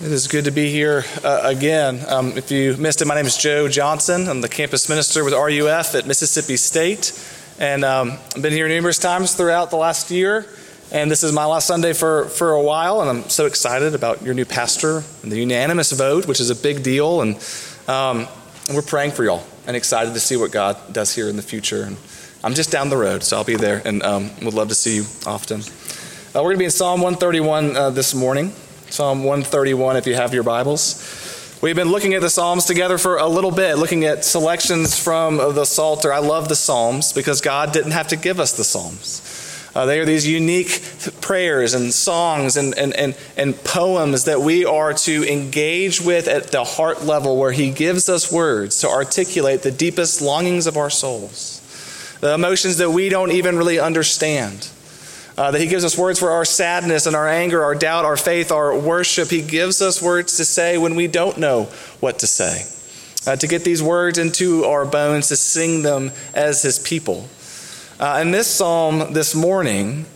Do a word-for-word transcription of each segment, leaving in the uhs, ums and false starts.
It is good to be here uh, again. Um, if you missed it, my name is Joe Johnson. I'm the campus minister with R U F at Mississippi State. And um, I've been here numerous times throughout the last year. And this is my last Sunday for, for a while. And I'm so excited about your new pastor and the unanimous vote, which is a big deal. And um, we're praying for y'all and excited to see what God does here in the future. And I'm just down the road, so I'll be there. And um, would love to see you often. Uh, we're going to be in Psalm one thirty-one uh, this morning. Psalm one thirty-one, if you have your Bibles. We've been looking at the Psalms together for a little bit, looking at selections from the Psalter. I love the Psalms because God didn't have to give us the Psalms. Uh, they are these unique prayers and songs and, and, and, and poems that we are to engage with at the heart level, where He gives us words to articulate the deepest longings of our souls, the emotions that we don't even really understand. Uh, that He gives us words for our sadness and our anger, our doubt, our faith, our worship. He gives us words to say when we don't know what to say. Uh, to get these words into our bones, to sing them as His people. Uh, and this psalm this morning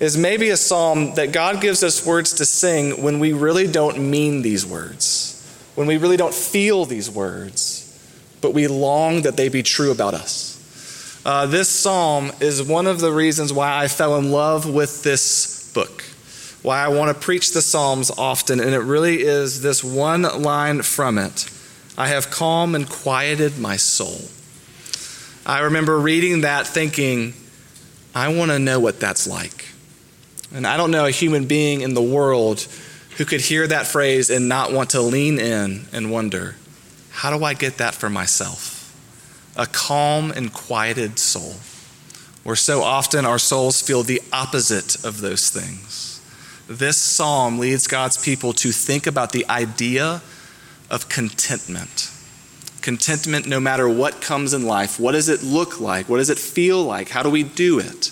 is maybe a psalm that God gives us words to sing when we really don't mean these words. When we really don't feel these words, but we long that they be true about us. Uh, this psalm is one of the reasons why I fell in love with this book, why I want to preach the Psalms often, and it really is this one line from it: "I have calmed and quieted my soul." I remember reading that thinking, I want to know what that's like. And I don't know a human being in the world who could hear that phrase and not want to lean in and wonder, how do I get that for myself? A calm and quieted soul, where so often our souls feel the opposite of those things. This psalm leads God's people to think about the idea of contentment. Contentment no matter what comes in life. What does it look like? What does it feel like? How do we do it?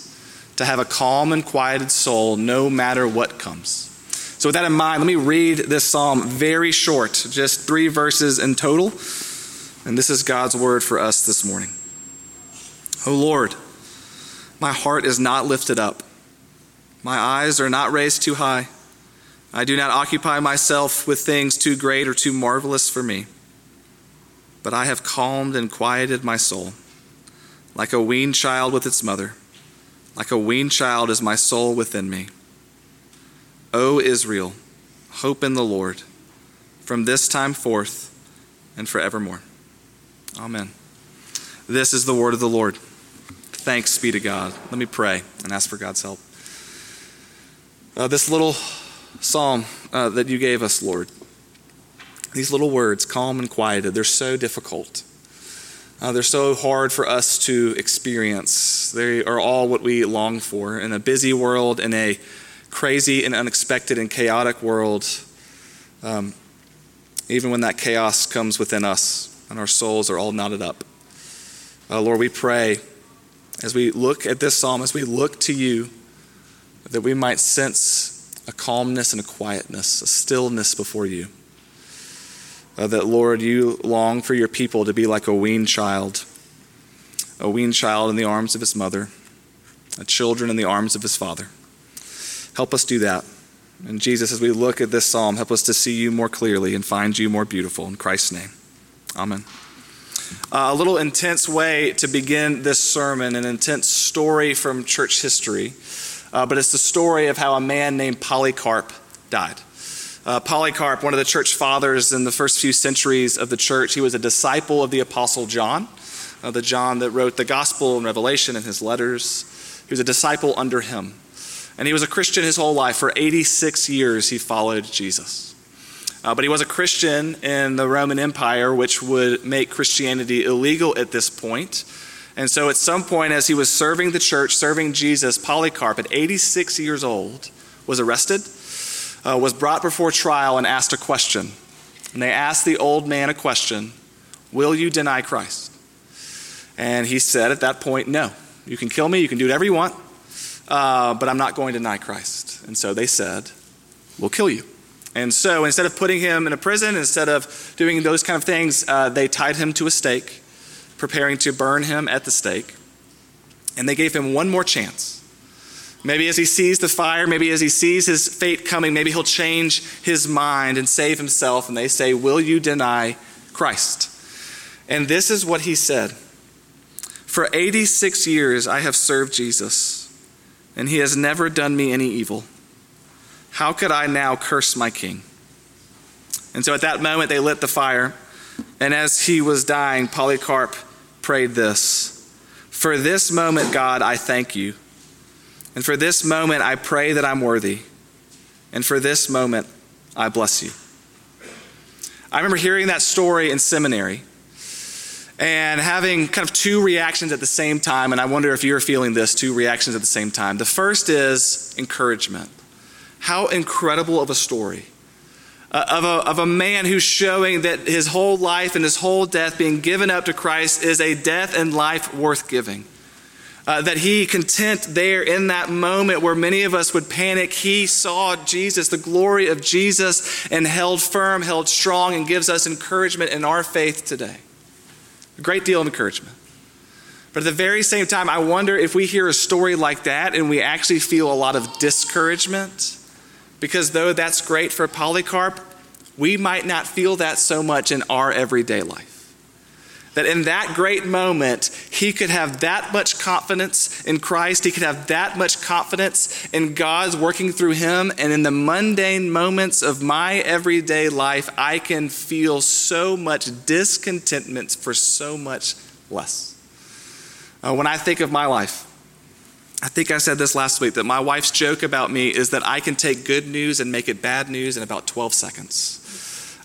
To have a calm and quieted soul no matter what comes. So with that in mind, let me read this psalm very short, just three verses in total. And this is God's word for us this morning. O Lord, my heart is not lifted up. My eyes are not raised too high. I do not occupy myself with things too great or too marvelous for me. But I have calmed and quieted my soul, like a weaned child with its mother. Like a weaned child is my soul within me. O Israel, hope in the Lord, from this time forth and forevermore. Amen. This is the word of the Lord. Thanks be to God. Let me pray and ask for God's help. Uh, this little psalm uh, that you gave us, Lord, these little words, calm and quieted, they're so difficult. Uh, they're so hard for us to experience. They are all what we long for. In a busy world, in a crazy and unexpected and chaotic world, um, even when that chaos comes within us, and our souls are all knotted up. Uh, Lord, we pray as we look at this psalm, as we look to you, that we might sense a calmness and a quietness, a stillness before you. Uh, that, Lord, you long for your people to be like a weaned child, a weaned child in the arms of his mother, a children in the arms of his father. Help us do that. And Jesus, as we look at this psalm, help us to see you more clearly and find you more beautiful. In Christ's name. Amen. Uh, a little intense way to begin this sermon, an intense story from church history, uh, but it's the story of how a man named Polycarp died. Uh, Polycarp, one of the church fathers in the first few centuries of the church, he was a disciple of the Apostle John, uh, the John that wrote the Gospel and Revelation and his letters. He was a disciple under him, and he was a Christian his whole life. For eighty-six years, he followed Jesus. Uh, but he was a Christian in the Roman Empire, which would make Christianity illegal at this point. And so at some point, as he was serving the church, serving Jesus, Polycarp, at eighty-six years old, was arrested, uh, was brought before trial and asked a question. And they asked the old man a question: will you deny Christ? And he said at that point, no, you can kill me, you can do whatever you want, uh, but I'm not going to deny Christ. And so they said, we'll kill you. And so instead of putting him in a prison, instead of doing those kind of things, uh, they tied him to a stake, preparing to burn him at the stake. And they gave him one more chance. Maybe as he sees the fire, maybe as he sees his fate coming, maybe he'll change his mind and save himself. And they say, will you deny Christ? And this is what he said. For eighty-six years I have served Jesus, and he has never done me any evil. How could I now curse my king? And so at that moment they lit the fire. And as he was dying, Polycarp prayed this. For this moment, God, I thank you. And for this moment, I pray that I'm worthy. And for this moment, I bless you. I remember hearing that story in seminary and having kind of two reactions at the same time. And I wonder if you're feeling this, two reactions at the same time. The first is encouragement. How incredible of a story. Uh, of, a, of a man who's showing that his whole life and his whole death being given up to Christ is a death and life worth giving. Uh, that he content there in that moment where many of us would panic, he saw Jesus, the glory of Jesus, and held firm, held strong, and gives us encouragement in our faith today. A great deal of encouragement. But at the very same time, I wonder if we hear a story like that and we actually feel a lot of discouragement, because though that's great for Polycarp, we might not feel that so much in our everyday life. That in that great moment, he could have that much confidence in Christ. He could have that much confidence in God's working through him. And in the mundane moments of my everyday life, I can feel so much discontentment for so much less. Uh, when I think of my life, I think I said this last week, that my wife's joke about me is that I can take good news and make it bad news in about twelve seconds.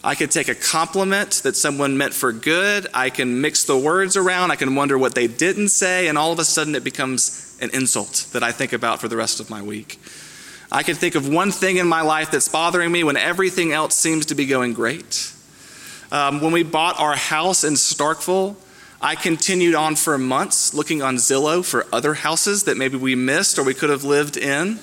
I could take a compliment that someone meant for good. I can mix the words around. I can wonder what they didn't say. And all of a sudden it becomes an insult that I think about for the rest of my week. I can think of one thing in my life that's bothering me when everything else seems to be going great. Um, when we bought our house in Starkville, I continued on for months looking on Zillow for other houses that maybe we missed or we could have lived in.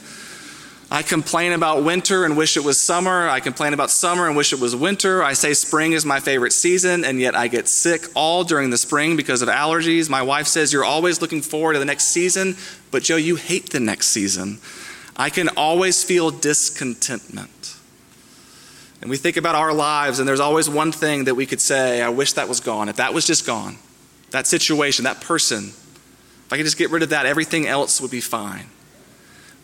I complain about winter and wish it was summer. I complain about summer and wish it was winter. I say spring is my favorite season, and yet I get sick all during the spring because of allergies. My wife says, you're always looking forward to the next season, but Joe, you hate the next season. I can always feel discontentment. And we think about our lives, and there's always one thing that we could say, I wish that was gone. If that was just gone, that situation, that person, if I could just get rid of that, everything else would be fine.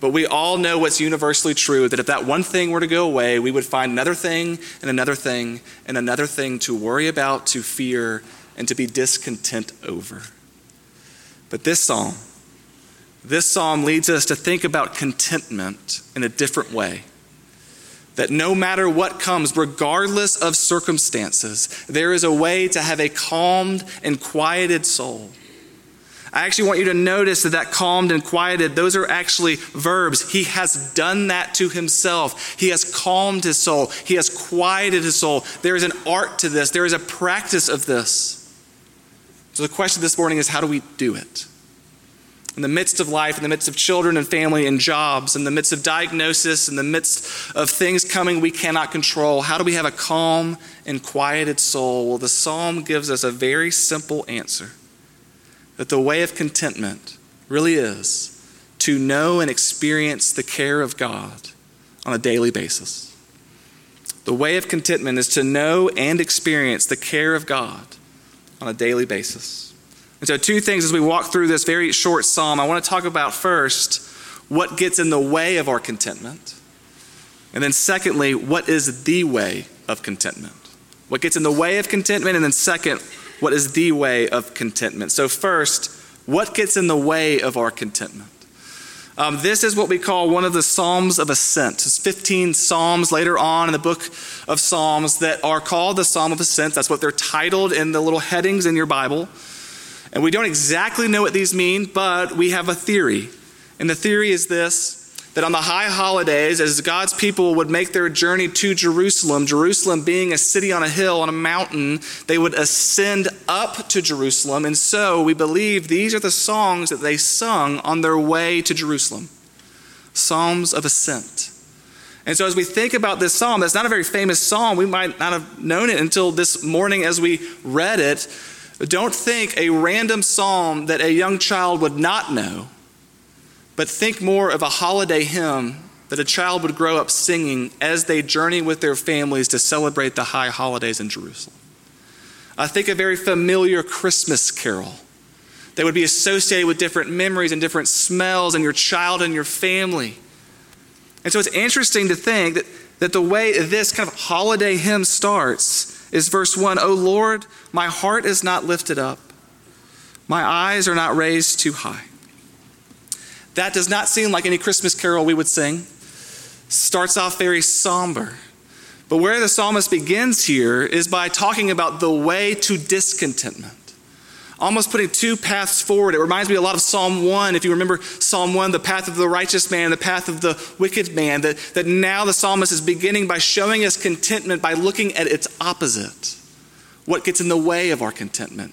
But we all know what's universally true, that if that one thing were to go away, we would find another thing and another thing and another thing to worry about, to fear, and to be discontent over. But this psalm, this psalm leads us to think about contentment in a different way. That no matter what comes, regardless of circumstances, there is a way to have a calmed and quieted soul. I actually want you to notice that that calmed and quieted, those are actually verbs. He has done that to himself. He has calmed his soul. He has quieted his soul. There is an art to this. There is a practice of this. So the question this morning is, how do we do it? In the midst of life, in the midst of children and family and jobs, in the midst of diagnosis, in the midst of things coming we cannot control, how do we have a calm and quieted soul? Well, the psalm gives us a very simple answer. That the way of contentment really is to know and experience the care of God on a daily basis. The way of contentment is to know and experience the care of God on a daily basis. And so two things as we walk through this very short psalm, I want to talk about first, what gets in the way of our contentment? And then secondly, what is the way of contentment? What gets in the way of contentment? And then second, what is the way of contentment? So first, what gets in the way of our contentment? Um, this is what we call one of the Psalms of Ascent. It's fifteen Psalms later on in the book of Psalms that are called the Psalm of Ascent. That's what they're titled in the little headings in your Bible. And we don't exactly know what these mean, but we have a theory. And the theory is this, that on the high holidays, as God's people would make their journey to Jerusalem, Jerusalem being a city on a hill, on a mountain, they would ascend up to Jerusalem. And so we believe these are the songs that they sung on their way to Jerusalem. Psalms of Ascent. And so as we think about this psalm, that's not a very famous psalm. We might not have known it until this morning as we read it. Don't think a random psalm that a young child would not know. but think more of a holiday hymn that a child would grow up singing as they journey with their families to celebrate the high holidays in Jerusalem. I think a very familiar Christmas carol that would be associated with different memories and different smells and your child and your family. And so it's interesting to think that, that the way this kind of holiday hymn starts is verse one, O Lord, my heart is not lifted up. My eyes are not raised too high. That does not seem like any Christmas carol we would sing. Starts off very somber. But where the psalmist begins here is by talking about the way to discontentment. Almost putting two paths forward. It reminds me a lot of Psalm one. If you remember Psalm one, the path of the righteous man, the path of the wicked man, that, that now the psalmist is beginning by showing us contentment by looking at its opposite. What gets in the way of our contentment?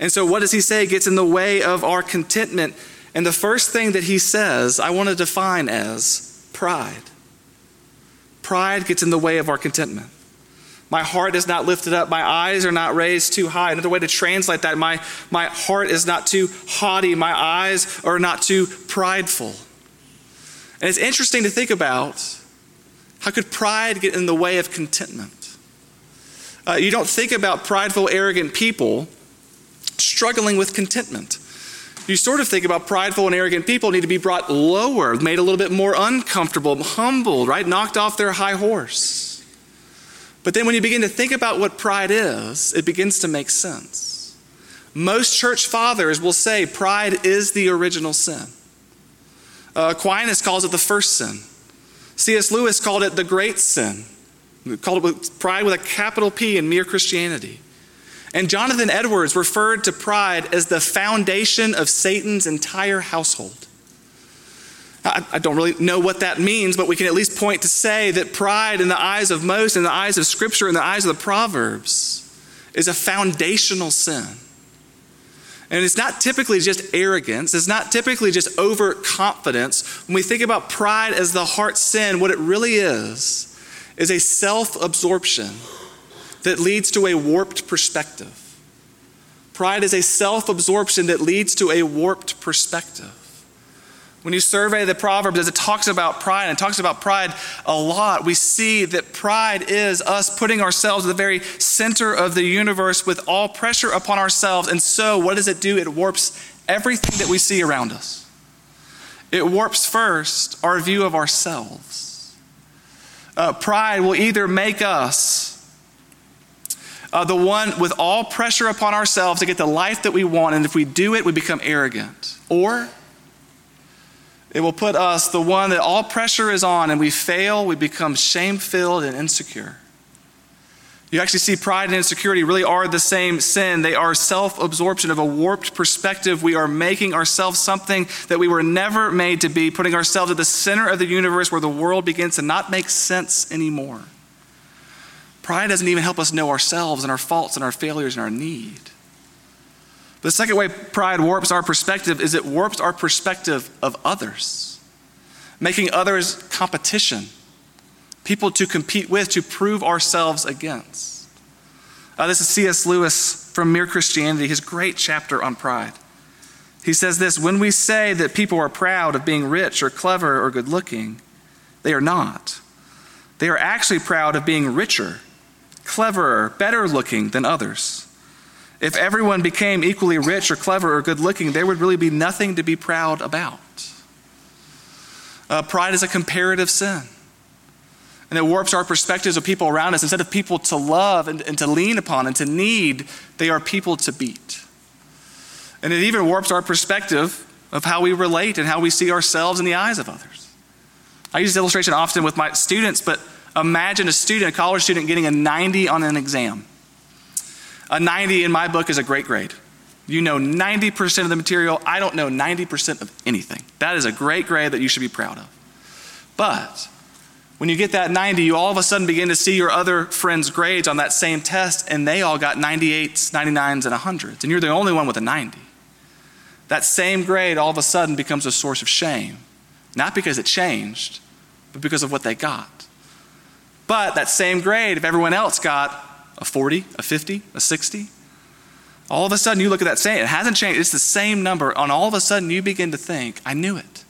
And so what does he say gets in the way of our contentment? And the first thing that he says, I want to define as pride. Pride gets in the way of our contentment. My heart is not lifted up. My eyes are not raised too high. Another way to translate that, my, my heart is not too haughty. My eyes are not too prideful. And it's interesting to think about, how could pride get in the way of contentment? Uh, you don't think about prideful, arrogant people struggling with contentment. You sort of think about prideful and arrogant people need to be brought lower, made a little bit more uncomfortable, humbled, right? Knocked off their high horse. But then when you begin to think about what pride is, it begins to make sense. Most church fathers will say pride is the original sin. Uh, Aquinas calls it the first sin. C S Lewis called it the great sin. He called it pride with a capital P in Mere Christianity. And Jonathan Edwards referred to pride as the foundation of Satan's entire household. I, I don't really know what that means, but we can at least point to say that pride in the eyes of most, in the eyes of Scripture, in the eyes of the Proverbs, is a foundational sin. And it's not typically just arrogance. It's not typically just overconfidence. When we think about pride as the heart sin, what it really is, is a self-absorption that leads to a warped perspective. Pride is a self-absorption that leads to a warped perspective. When you survey the Proverbs, as it talks about pride, and it talks about pride a lot, we see that pride is us putting ourselves at the very center of the universe with all pressure upon ourselves. And so what does it do? It warps everything that we see around us. It warps first our view of ourselves. Uh, pride will either make us Uh, the one with all pressure upon ourselves to get the life that we want, and if we do it, we become arrogant. Or it will put us, the one that all pressure is on, and we fail, we become shame-filled and insecure. You actually see pride and insecurity really are the same sin. They are self-absorption of a warped perspective. We are making ourselves something that we were never made to be, putting ourselves at the center of the universe where the world begins to not make sense anymore. Pride doesn't even help us know ourselves and our faults and our failures and our need. The second way pride warps our perspective is it warps our perspective of others, making others competition, people to compete with, to prove ourselves against. Uh, this is C S Lewis from Mere Christianity, his great chapter on pride. He says this, when we say that people are proud of being rich or clever or good looking, they are not. They are actually proud of being richer, cleverer, better looking than others. If everyone became equally rich or clever or good looking, there would really be nothing to be proud about. Uh, pride is a comparative sin. And it warps our perspectives of people around us. Instead of people to love and, and to lean upon and to need, they are people to beat. And it even warps our perspective of how we relate and how we see ourselves in the eyes of others. I use this illustration often with my students, but imagine a student, a college student, getting a ninety on an exam. A ninety in my book is a great grade. You know ninety percent of the material. I don't know ninety percent of anything. That is a great grade that you should be proud of. But when you get that ninety, you all of a sudden begin to see your other friends' grades on that same test, and they all got ninety-eights, ninety-nines, and hundreds. And you're the only one with a ninety. That same grade all of a sudden becomes a source of shame. Not because it changed, but because of what they got. But that same grade, if everyone else got a forty, a fifty, a sixty, all of a sudden you look at that same, it hasn't changed, it's the same number, and all of a sudden you begin to think, I knew it.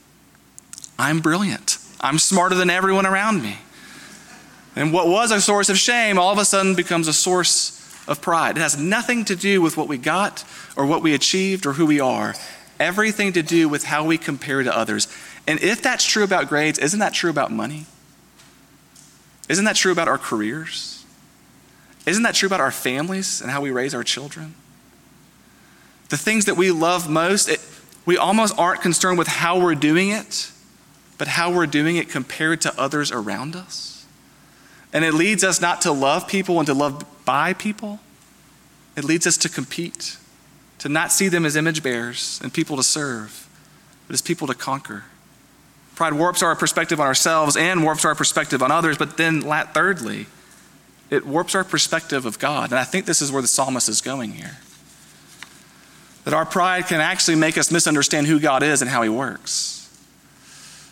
I'm brilliant. I'm smarter than everyone around me. And what was a source of shame all of a sudden becomes a source of pride. It has nothing to do with what we got or what we achieved or who we are. Everything to do with how we compare to others. And if that's true about grades, isn't that true about money? Isn't that true about our careers? Isn't that true about our families and how we raise our children? The things that we love most, it, we almost aren't concerned with how we're doing it, but how we're doing it compared to others around us. And it leads us not to love people and to love by people. It leads us to compete, to not see them as image bearers and people to serve, but as people to conquer. Pride warps our perspective on ourselves and warps our perspective on others, but then thirdly, it warps our perspective of God. And I think this is where the psalmist is going here. That our pride can actually make us misunderstand who God is and how he works.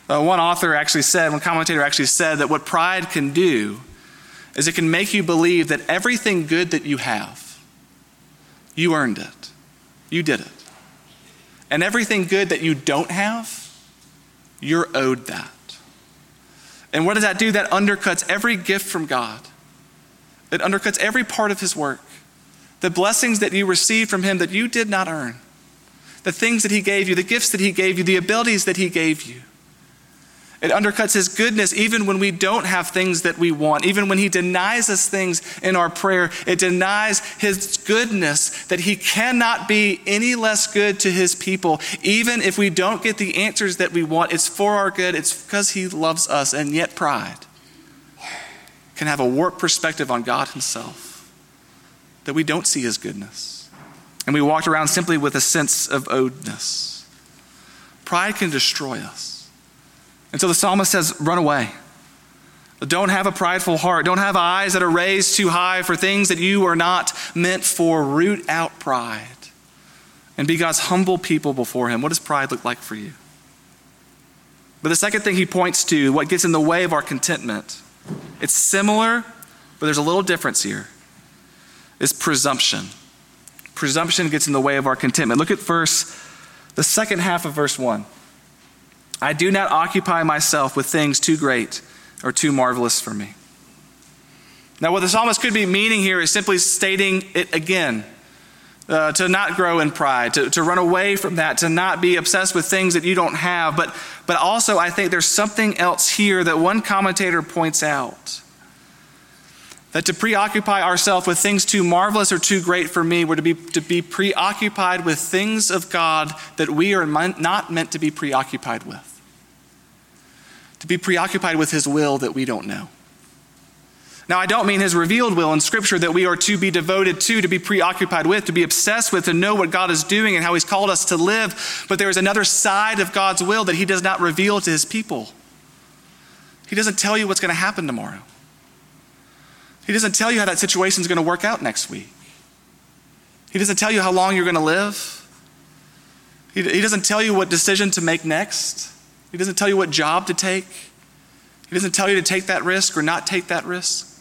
Uh, one author actually said, one commentator actually said that what pride can do is it can make you believe that everything good that you have, you earned it, you did it. And everything good that you don't have, you're owed that. And what does that do? That undercuts every gift from God. It undercuts every part of his work. The blessings that you receive from him that you did not earn. The things that he gave you, the gifts that he gave you, the abilities that he gave you. It undercuts his goodness even when we don't have things that we want. Even when he denies us things in our prayer, it denies his goodness that he cannot be any less good to his people. Even if we don't get the answers that we want, it's for our good, it's because he loves us. And yet pride can have a warped perspective on God himself, that we don't see his goodness. And we walked around simply with a sense of owedness. Pride can destroy us. And so the psalmist says, run away. Don't have a prideful heart. Don't have eyes that are raised too high for things that you are not meant for. Root out pride and be God's humble people before him. What does pride look like for you? But the second thing he points to, what gets in the way of our contentment, it's similar, but there's a little difference here, is presumption. Presumption gets in the way of our contentment. Look at verse, the second half of verse one. I do not occupy myself with things too great or too marvelous for me. Now, what the psalmist could be meaning here is simply stating it again, uh, to not grow in pride, to, to run away from that, to not be obsessed with things that you don't have. But, but also, I think there's something else here that one commentator points out, that to preoccupy ourselves with things too marvelous or too great for me were to be to be preoccupied with things of God that we are not meant to be preoccupied with. To be preoccupied with his will that we don't know. Now, I don't mean his revealed will in Scripture that we are to be devoted to, to be preoccupied with, to be obsessed with, to know what God is doing and how he's called us to live. But there is another side of God's will that he does not reveal to his people. He doesn't tell you what's going to happen tomorrow. He doesn't tell you how that situation is going to work out next week. He doesn't tell you how long you're going to live. He, he doesn't tell you what decision to make next. He doesn't tell you what job to take. He doesn't tell you to take that risk or not take that risk.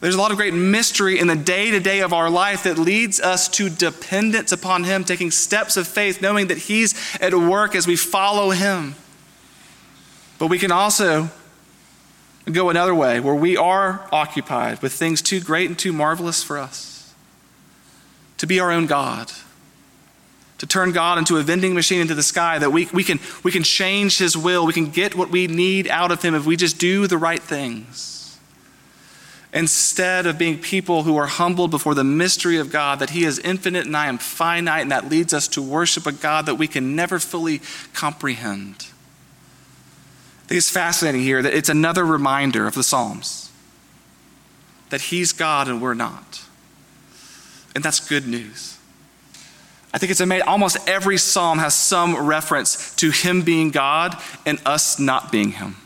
There's a lot of great mystery in the day-to-day of our life that leads us to dependence upon him, taking steps of faith, knowing that he's at work as we follow him. But we can also go another way, where we are occupied with things too great and too marvelous for us, to be our own God, to turn God into a vending machine into the sky, that we, we can we can change his will, we can get what we need out of him if we just do the right things, instead of being people who are humbled before the mystery of God, that he is infinite and I am finite, and that leads us to worship a God that we can never fully comprehend. It's fascinating here that it's another reminder of the Psalms that he's God and we're not. And that's good news. I think it's amazing. Almost every Psalm has some reference to him being God and us not being him.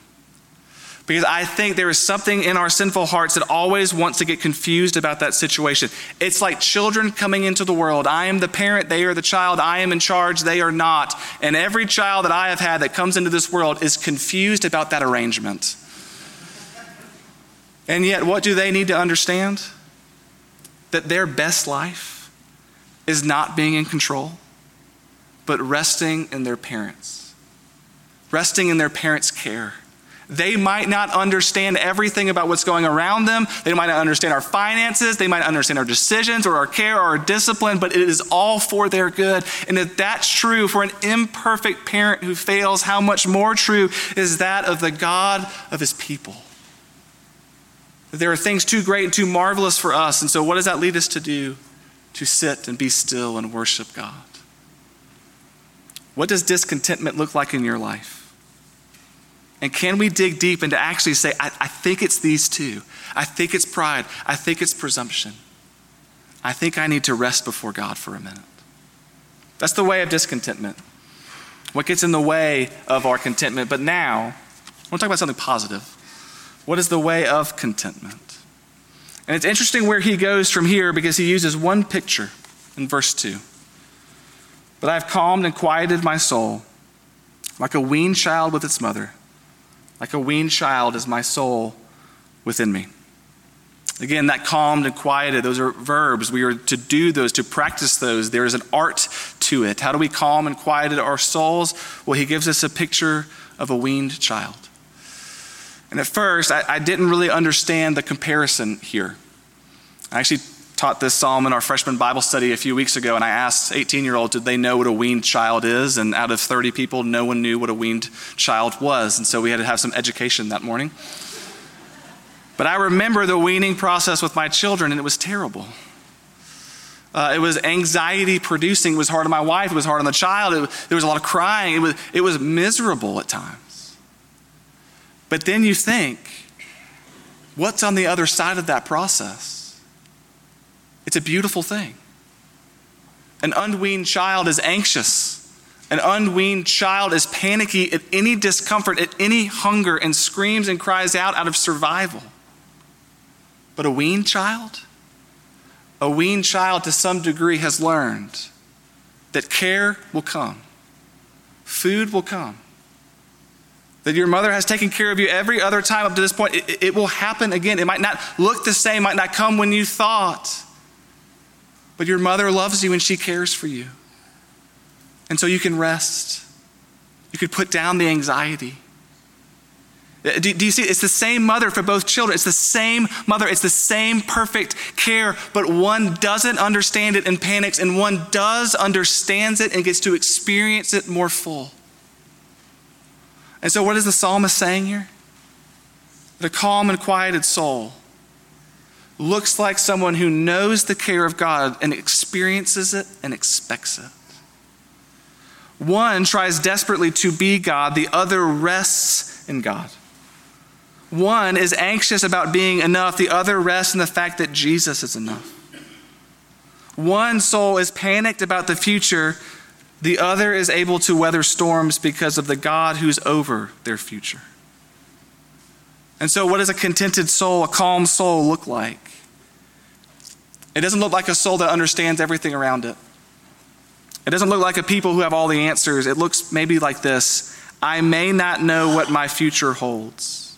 Because I think there is something in our sinful hearts that always wants to get confused about that situation. It's like children coming into the world. I am the parent, they are the child. I am in charge, they are not. And every child that I have had that comes into this world is confused about that arrangement. And yet, what do they need to understand? That their best life is not being in control, but resting in their parents. resting in their parents' care. They might not understand everything about what's going around them. They might not understand our finances. They might not understand our decisions or our care or our discipline, but it is all for their good. And if that's true for an imperfect parent who fails, how much more true is that of the God of his people? There are things too great and too marvelous for us. And so what does that lead us to do? To sit and be still and worship God. What does discontentment look like in your life? And can we dig deep and to actually say, I, I think it's these two. I think it's pride. I think it's presumption. I think I need to rest before God for a minute. That's the way of discontentment. What gets in the way of our contentment? But now, I want to talk about something positive. What is the way of contentment? And it's interesting where he goes from here because he uses one picture in verse two. But I have calmed and quieted my soul like a weaned child with its mother. Like a weaned child is my soul within me. Again, that calmed and quieted, those are verbs. We are to do those, to practice those. There is an art to it. How do we calm and quiet our souls? Well, he gives us a picture of a weaned child. And at first, I, I didn't really understand the comparison here. I actually taught this psalm in our freshman Bible study a few weeks ago, and I asked eighteen-year-olds, did they know what a weaned child is? And out of thirty people, no one knew what a weaned child was. And so we had to have some education that morning. But I remember the weaning process with my children, and it was terrible. Uh, it was anxiety-producing. It was hard on my wife. It was hard on the child. It, there was a lot of crying. It was, it was miserable at times. But then you think, what's on the other side of that process? It's a beautiful thing. An unweaned child is anxious. An unweaned child is panicky at any discomfort, at any hunger, and screams and cries out out of survival. But a weaned child? A weaned child to some degree has learned that care will come. Food will come. That your mother has taken care of you every other time up to this point. It, it will happen again. It might not look the same, might not come when you thought. But your mother loves you and she cares for you. And so you can rest. You can put down the anxiety. Do, do you see? It's the same mother for both children. It's the same mother. It's the same perfect care, but one doesn't understand it and panics, and one does understands it and gets to experience it more full. And so what is the psalmist saying here? The calm and quieted soul looks like someone who knows the care of God and experiences it and expects it. One tries desperately to be God, the other rests in God. One is anxious about being enough, the other rests in the fact that Jesus is enough. One soul is panicked about the future, the other is able to weather storms because of the God who's over their future. And so what does a contented soul, a calm soul look like? It doesn't look like a soul that understands everything around it. It doesn't look like a people who have all the answers. It looks maybe like this. I may not know what my future holds,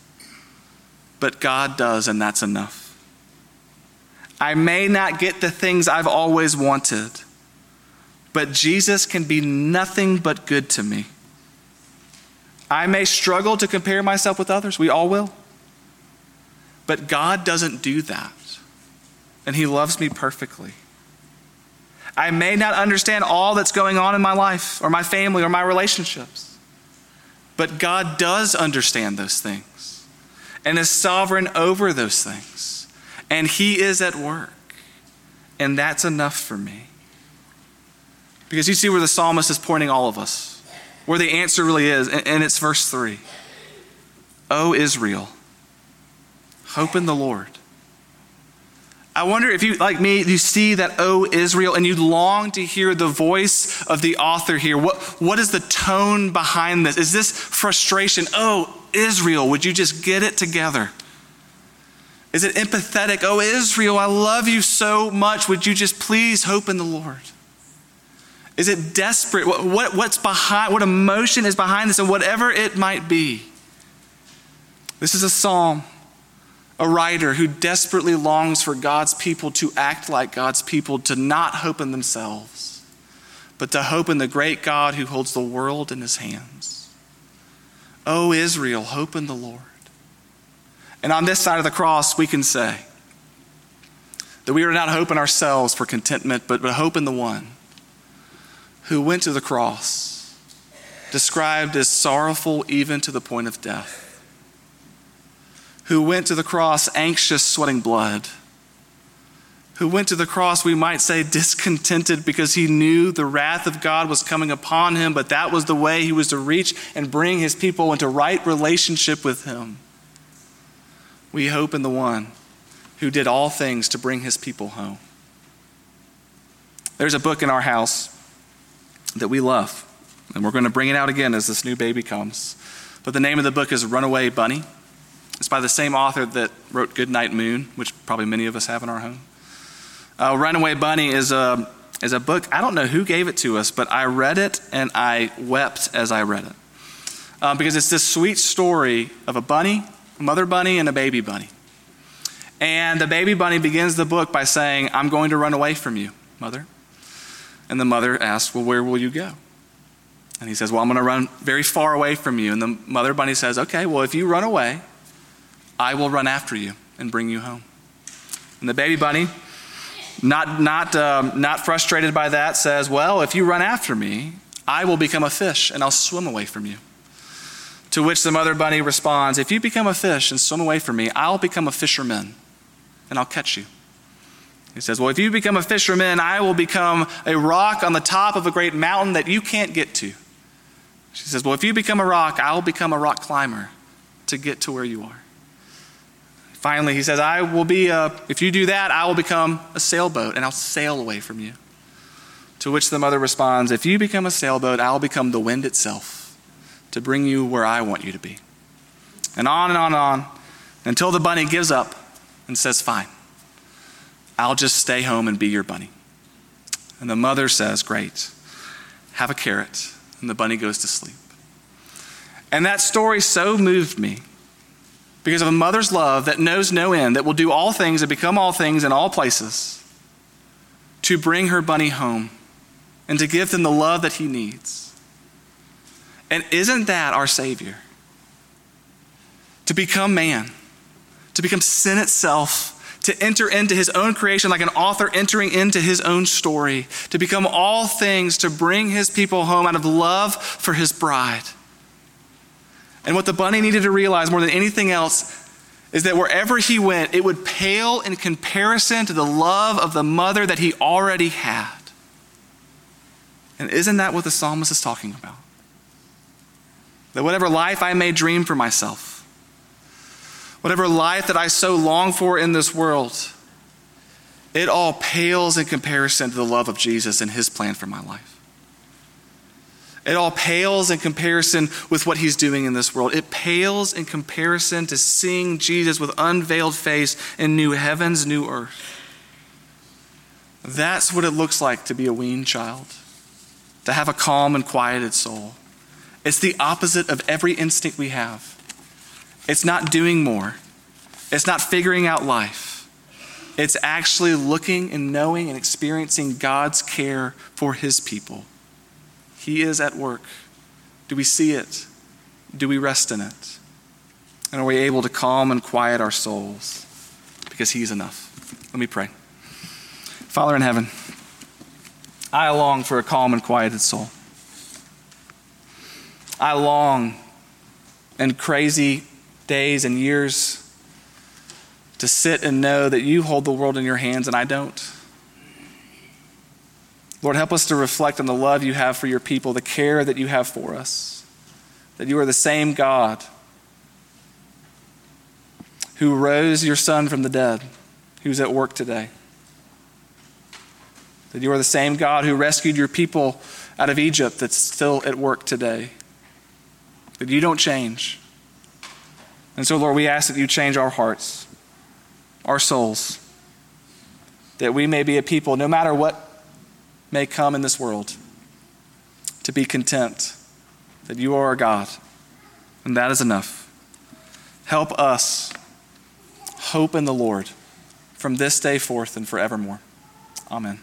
but God does, and that's enough. I may not get the things I've always wanted, but Jesus can be nothing but good to me. I may struggle to compare myself with others. We all will. But God doesn't do that. And he loves me perfectly. I may not understand all that's going on in my life or my family or my relationships, but God does understand those things and is sovereign over those things. And he is at work. And that's enough for me. Because you see where the psalmist is pointing all of us, where the answer really is, and it's verse three. O Israel, hope in the Lord. I wonder if you, like me, you see that, O Israel, and you long to hear the voice of the author here. What, what is the tone behind this? Is this frustration? Oh, Israel, would you just get it together? Is it empathetic? Oh, Israel, I love you so much. Would you just please hope in the Lord? Is it desperate? What, what, what's behind, what emotion is behind this? And whatever it might be, this is a psalm, a writer who desperately longs for God's people to act like God's people, to not hope in themselves, but to hope in the great God who holds the world in his hands. O Israel, hope in the Lord. And on this side of the cross, we can say that we are not hoping ourselves for contentment, but, but hope in the one who went to the cross, described as sorrowful even to the point of death, who went to the cross anxious, sweating blood, who went to the cross, we might say, discontented because he knew the wrath of God was coming upon him, but that was the way he was to reach and bring his people into right relationship with him. We hope in the one who did all things to bring his people home. There's a book in our house that we love, and we're going to bring it out again as this new baby comes. But the name of the book is Runaway Bunny. It's by the same author that wrote Goodnight Moon, which probably many of us have in our home. Uh, Runaway Bunny is a, is a book, I don't know who gave it to us, but I read it and I wept as I read it. Uh, because it's this sweet story of a bunny, a mother bunny and a baby bunny. And the baby bunny begins the book by saying, I'm going to run away from you, mother. And the mother asks, well, where will you go? And he says, well, I'm going to run very far away from you. And the mother bunny says, okay, well, if you run away, I will run after you and bring you home. And the baby bunny, Not not um, not frustrated by that, says, well, if you run after me, I will become a fish and I'll swim away from you. To which the mother bunny responds, if you become a fish and swim away from me, I'll become a fisherman and I'll catch you. He says, well, if you become a fisherman, I will become a rock on the top of a great mountain that you can't get to. She says, well, if you become a rock, I'll become a rock climber to get to where you are. Finally, he says, I will be, a, if you do that, I will become a sailboat and I'll sail away from you. To which the mother responds, if you become a sailboat, I'll become the wind itself to bring you where I want you to be. And on and on and on until the bunny gives up and says, fine, I'll just stay home and be your bunny. And the mother says, great, have a carrot. And the bunny goes to sleep. And that story so moved me because of a mother's love that knows no end, that will do all things and become all things in all places to bring her bunny home and to give them the love that he needs. And isn't that our Savior? To become man, to become sin itself, to enter into his own creation like an author entering into his own story, to become all things to bring his people home out of love for his bride. And what the bunny needed to realize more than anything else is that wherever he went, it would pale in comparison to the love of the mother that he already had. And isn't that what the psalmist is talking about? That whatever life I may dream for myself, whatever life that I so long for in this world, it all pales in comparison to the love of Jesus and his plan for my life. It all pales in comparison with what he's doing in this world. It pales in comparison to seeing Jesus with unveiled face in new heavens, new earth. That's what it looks like to be a weaned child, to have a calm and quieted soul. It's the opposite of every instinct we have. It's not doing more. It's not figuring out life. It's actually looking and knowing and experiencing God's care for his people. He is at work. Do we see it? Do we rest in it? And are we able to calm and quiet our souls? Because he's enough. Let me pray. Father in heaven, I long for a calm and quieted soul. I long in crazy days and years to sit and know that you hold the world in your hands and I don't. Lord, help us to reflect on the love you have for your people, the care that you have for us, that you are the same God who rose your son from the dead, who's at work today, that you are the same God who rescued your people out of Egypt that's still at work today, that you don't change. And so, Lord, we ask that you change our hearts, our souls, that we may be a people, no matter what may come in this world, to be content that you are our God, and that is enough. Help us hope in the Lord from this day forth and forevermore. Amen.